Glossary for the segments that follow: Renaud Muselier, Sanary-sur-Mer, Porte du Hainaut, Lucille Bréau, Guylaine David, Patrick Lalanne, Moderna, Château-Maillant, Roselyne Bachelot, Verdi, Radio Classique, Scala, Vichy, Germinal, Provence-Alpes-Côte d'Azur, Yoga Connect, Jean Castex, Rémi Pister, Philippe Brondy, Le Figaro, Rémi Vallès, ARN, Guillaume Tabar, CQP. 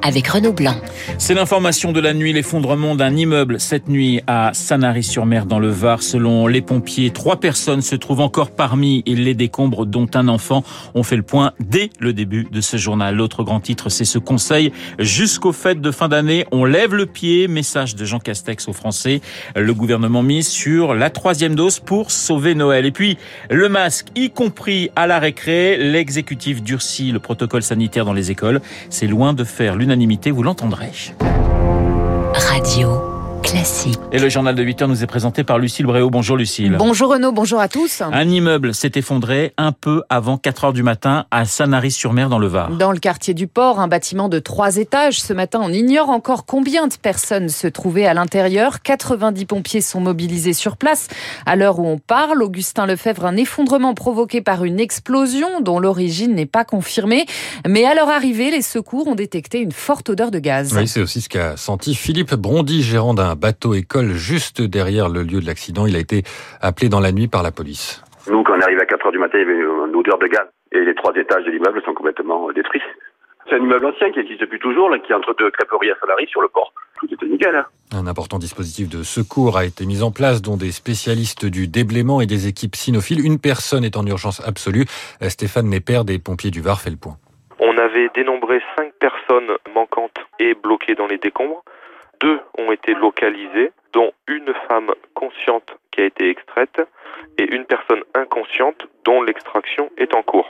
avec Renaud Blanc. C'est l'information de la nuit, l'effondrement d'un immeuble cette nuit à Sanary-sur-Mer dans le Var. Selon les pompiers, 3 personnes se trouvent encore parmi les décombres, dont un enfant. On fait le point dès le début de ce journal. L'autre grand titre, c'est ce conseil. Jusqu'aux fêtes de fin d'année, on lève le pied. Message de Jean Castex aux Français. Le gouvernement mise sur la 3e dose pour sauver Noël. Et puis, le masque, y compris à la récré. L'exécutif durcit le protocole sanitaire dans les écoles. C'est loin de faire l'unanimité, vous l'entendrez. Radio Classique. Et le journal de 8h nous est présenté par Lucille Bréau. Bonjour Lucille. Bonjour Renaud, bonjour à tous. Un immeuble s'est effondré un peu avant 4h du matin à Sanary-sur-Mer dans le Var. Dans le quartier du Port, un bâtiment de 3 étages. Ce matin, on ignore encore combien de personnes se trouvaient à l'intérieur. 90 pompiers sont mobilisés sur place. À l'heure où on parle, Augustin Lefebvre, un effondrement provoqué par une explosion dont l'origine n'est pas confirmée. Mais à leur arrivée, les secours ont détecté une forte odeur de gaz. Oui, c'est aussi ce qu'a senti Philippe Brondy, gérant d'un bateau-école juste derrière le lieu de l'accident. Il a été appelé dans la nuit par la police. Nous, quand on arrive à 4h du matin, il y avait une odeur de gaz. Et les 3 étages de l'immeuble sont complètement détruits. C'est un immeuble ancien qui existe depuis toujours, là, qui est entre 2 crêperies à Sanary sur le port. Tout était nickel. Hein. Un important dispositif de secours a été mis en place, dont des spécialistes du déblaiement et des équipes cynophiles. Une personne est en urgence absolue. Stéphane Népère, des pompiers du Var, fait le point. On avait dénombré 5 personnes manquantes et bloquées dans les décombres. 2 ont été localisés, dont une femme consciente qui a été extraite et une personne inconsciente dont l'extraction est en cours.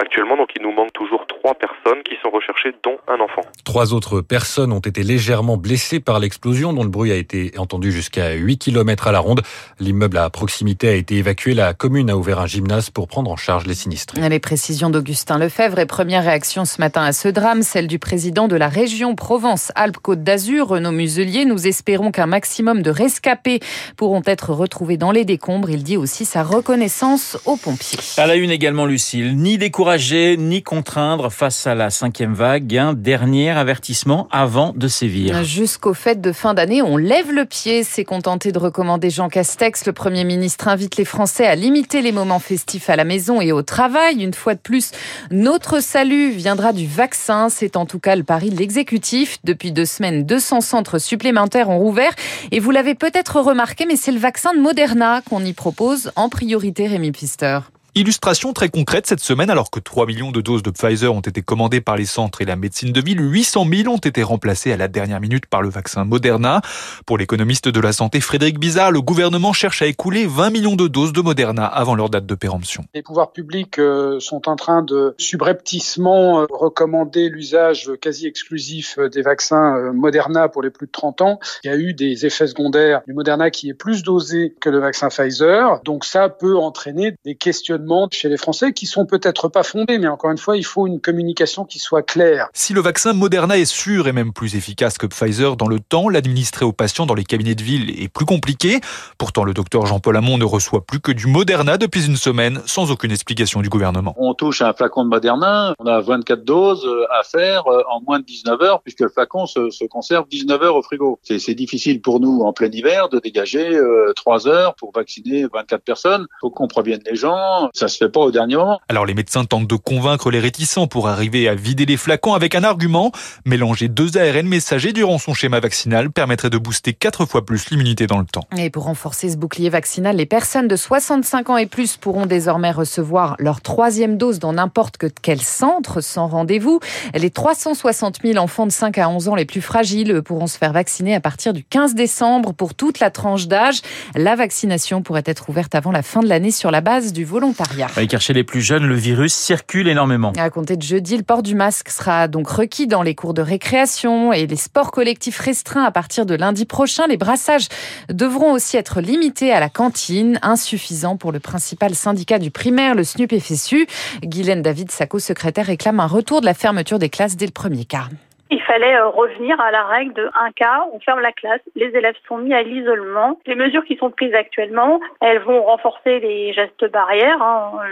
Actuellement, donc, il nous manque toujours 3 personnes qui sont recherchées, dont un enfant. 3 autres personnes ont été légèrement blessées par l'explosion, dont le bruit a été entendu jusqu'à 8 km à la ronde. L'immeuble à proximité a été évacué. La commune a ouvert un gymnase pour prendre en charge les sinistrés. Les précisions d'Augustin Lefebvre et première réaction ce matin à ce drame, celle du président de la région Provence-Alpes-Côte d'Azur, Renaud Muselier. Nous espérons qu'un maximum de rescapés pourront être retrouvés dans les décombres. Il dit aussi sa reconnaissance aux pompiers. À la une également, Lucille, ni découragé ni contraindre face à la 5e vague. Un dernier avertissement avant de sévir. Jusqu'aux fêtes de fin d'année, on lève le pied. C'est contenté de recommander Jean Castex. Le Premier ministre invite les Français à limiter les moments festifs à la maison et au travail. Une fois de plus, notre salut viendra du vaccin. C'est en tout cas le pari de l'exécutif. Depuis 2 semaines, 200 centres supplémentaires ont rouvert. Et vous l'avez peut-être remarqué, mais c'est le vaccin de Moderna qu'on y propose en priorité, Rémi Pister. Illustration très concrète cette semaine, alors que 3 millions de doses de Pfizer ont été commandées par les centres et la médecine de ville, 800 000 ont été remplacées à la dernière minute par le vaccin Moderna. Pour l'économiste de la santé Frédéric Bizard, le gouvernement cherche à écouler 20 millions de doses de Moderna avant leur date de péremption. Les pouvoirs publics sont en train de subrepticement recommander l'usage quasi exclusif des vaccins Moderna pour les plus de 30 ans. Il y a eu des effets secondaires du Moderna qui est plus dosé que le vaccin Pfizer, donc ça peut entraîner des questionnements chez les Français qui sont peut-être pas fondés, mais encore une fois, il faut une communication qui soit claire. Si le vaccin Moderna est sûr et même plus efficace que Pfizer dans le temps, l'administrer aux patients dans les cabinets de ville est plus compliqué. Pourtant, le docteur Jean-Paul Amon ne reçoit plus que du Moderna depuis une semaine, sans aucune explication du gouvernement. On touche à un flacon de Moderna, on a 24 doses à faire en moins de 19 heures, puisque le flacon se conserve 19 heures au frigo. C'est difficile pour nous, en plein hiver, de dégager 3 heures pour vacciner 24 personnes. Il faut qu'on prévienne les gens. Ça se fait pas au dernier moment. Alors les médecins tentent de convaincre les réticents pour arriver à vider les flacons avec un argument. Mélanger 2 ARN messagers durant son schéma vaccinal permettrait de booster 4 fois plus l'immunité dans le temps. Et pour renforcer ce bouclier vaccinal, les personnes de 65 ans et plus pourront désormais recevoir leur 3e dose dans n'importe quel centre, sans rendez-vous. Les 360 000 enfants de 5 à 11 ans les plus fragiles pourront se faire vacciner à partir du 15 décembre pour toute la tranche d'âge. La vaccination pourrait être ouverte avant la fin de l'année sur la base du volontariat. Car chez les plus jeunes, le virus circule énormément. À compter de jeudi, le port du masque sera donc requis dans les cours de récréation et les sports collectifs restreints à partir de lundi prochain. Les brassages devront aussi être limités à la cantine, insuffisant pour le principal syndicat du primaire, le SNUP FSU. Guylaine David, sa co-secrétaire, réclame un retour de la fermeture des classes dès le premier cas. Il fallait revenir à la règle de un cas, on ferme la classe, les élèves sont mis à l'isolement. Les mesures qui sont prises actuellement, elles vont renforcer les gestes barrières.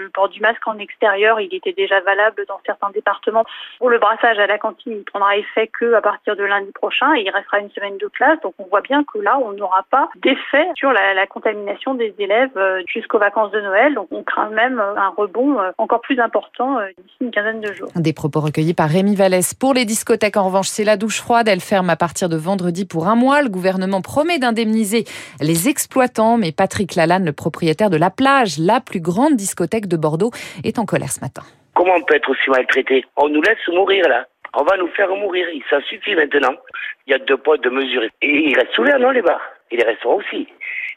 Le port du masque en extérieur, il était déjà valable dans certains départements. Pour le brassage à la cantine, il ne prendra effet qu'à partir de lundi prochain et il restera une semaine de classe. Donc on voit bien que là, on n'aura pas d'effet sur la contamination des élèves jusqu'aux vacances de Noël. Donc on craint même un rebond encore plus important d'ici une quinzaine de jours. Des propos recueillis par Rémi Vallès. Pour les discothèques, en revanche, c'est la douche froide. Elle ferme à partir de vendredi pour un mois. Le gouvernement promet d'indemniser les exploitants. Mais Patrick Lalanne, le propriétaire de La Plage, la plus grande discothèque de Bordeaux, est en colère ce matin. Comment on peut être aussi maltraité ? On nous laisse mourir là. On va nous faire mourir. Ça suffit maintenant. Il y a deux poids, deux mesures. Et ils restent ouverts, non, les bars ? Et les restaurants aussi.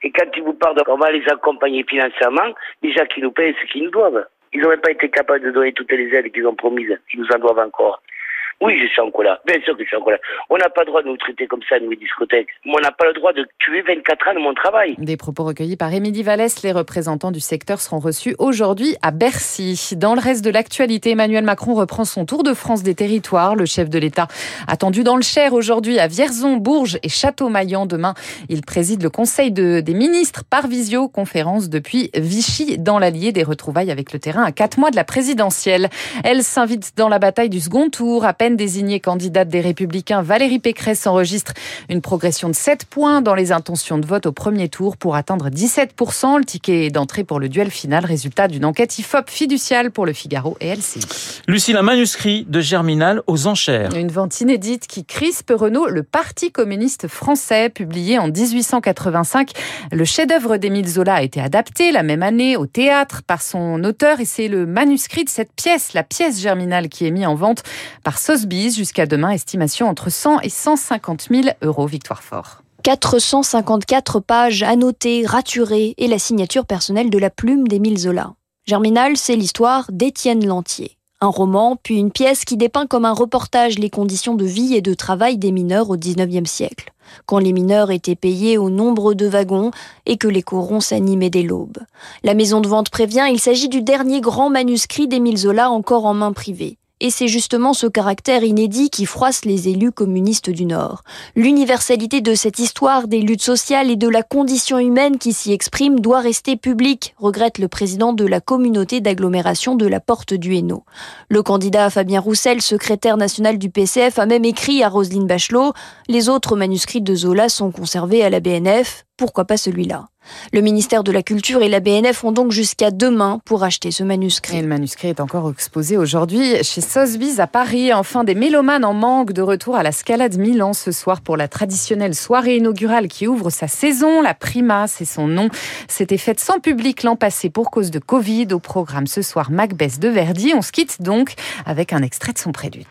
Et quand ils vous parlent, on va les accompagner financièrement, déjà qu'ils nous payent ce qu'ils nous doivent. Ils n'auraient pas été capables de donner toutes les aides qu'ils ont promises. Ils nous en doivent encore. Oui, je suis en colère. Bien sûr que je suis en colère. On n'a pas le droit de nous traiter comme ça, nous, les discothèques. Mais on n'a pas le droit de tuer 24 ans de mon travail. Des propos recueillis par Émilie Vallès. Les représentants du secteur seront reçus aujourd'hui à Bercy. Dans le reste de l'actualité, Emmanuel Macron reprend son tour de France des territoires. Le chef de l'État attendu dans le Cher aujourd'hui à Vierzon, Bourges et Château-Maillant. Demain, il préside le Conseil des ministres par visioconférence depuis Vichy dans l'Allier. Des retrouvailles avec le terrain à 4 mois de la présidentielle. Elle s'invite dans la bataille du second tour. À peine désignée candidate des Républicains, Valérie Pécresse enregistre une progression de 7 points dans les intentions de vote au premier tour pour atteindre 17%. Le ticket d'entrée pour le duel final, résultat d'une enquête IFOP Fiducial pour Le Figaro et LCI. Lucille, un manuscrit de Germinal aux enchères. Une vente inédite qui crispe, Renaud, le Parti communiste français, publié en 1885. Le chef-d'œuvre d'Émile Zola a été adapté la même année au théâtre par son auteur et c'est le manuscrit de cette pièce, la pièce Germinal, qui est mise en vente par Sosa. Jusqu'à demain, estimation entre 100 et 150 000 euros. Victoire Fort. 454 pages annotées, raturées et la signature personnelle de la plume d'Émile Zola. Germinal, c'est l'histoire d'Étienne Lantier. Un roman, puis une pièce qui dépeint comme un reportage les conditions de vie et de travail des mineurs au XIXe siècle, quand les mineurs étaient payés au nombre de wagons et que les corons s'animaient dès l'aube. La maison de vente prévient, il s'agit du dernier grand manuscrit d'Émile Zola encore en main privée. Et c'est justement ce caractère inédit qui froisse les élus communistes du Nord. L'universalité de cette histoire des luttes sociales et de la condition humaine qui s'y exprime doit rester publique, regrette le président de la communauté d'agglomération de la Porte du Hainaut. Le candidat Fabien Roussel, secrétaire national du PCF, a même écrit à Roselyne Bachelot « Les autres manuscrits de Zola sont conservés à la BNF, pourquoi pas celui-là ?» Le ministère de la Culture et la BNF ont donc jusqu'à demain pour acheter ce manuscrit. Et le manuscrit est encore exposé aujourd'hui chez Sotheby's à Paris. Enfin, des mélomanes en manque de retour à la Scala de Milan ce soir pour la traditionnelle soirée inaugurale qui ouvre sa saison. La Prima, c'est son nom. C'était faite sans public l'an passé pour cause de Covid. Au programme ce soir, Macbeth de Verdi. On se quitte donc avec un extrait de son prélude.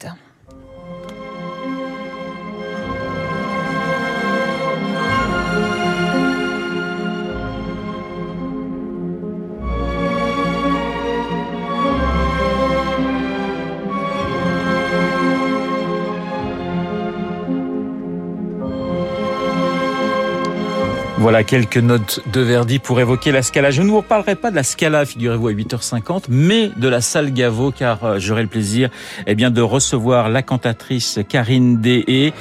Voilà quelques notes de Verdi pour évoquer la Scala. Je ne vous reparlerai pas de la Scala, figurez-vous, à 8h50, mais de la salle Gaveau, car j'aurai le plaisir de recevoir la cantatrice Karine Dehé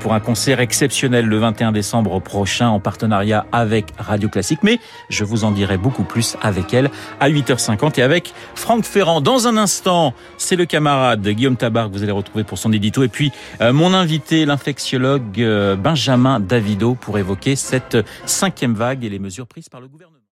pour un concert exceptionnel le 21 décembre prochain en partenariat avec Radio Classique. Mais je vous en dirai beaucoup plus avec elle à 8h50 et avec Franck Ferrand. Dans un instant, c'est le camarade Guillaume Tabar que vous allez retrouver pour son édito. Et puis mon invité, l'infectiologue Benjamin Davido, pour évoquer cette 5e vague et les mesures prises par le gouvernement.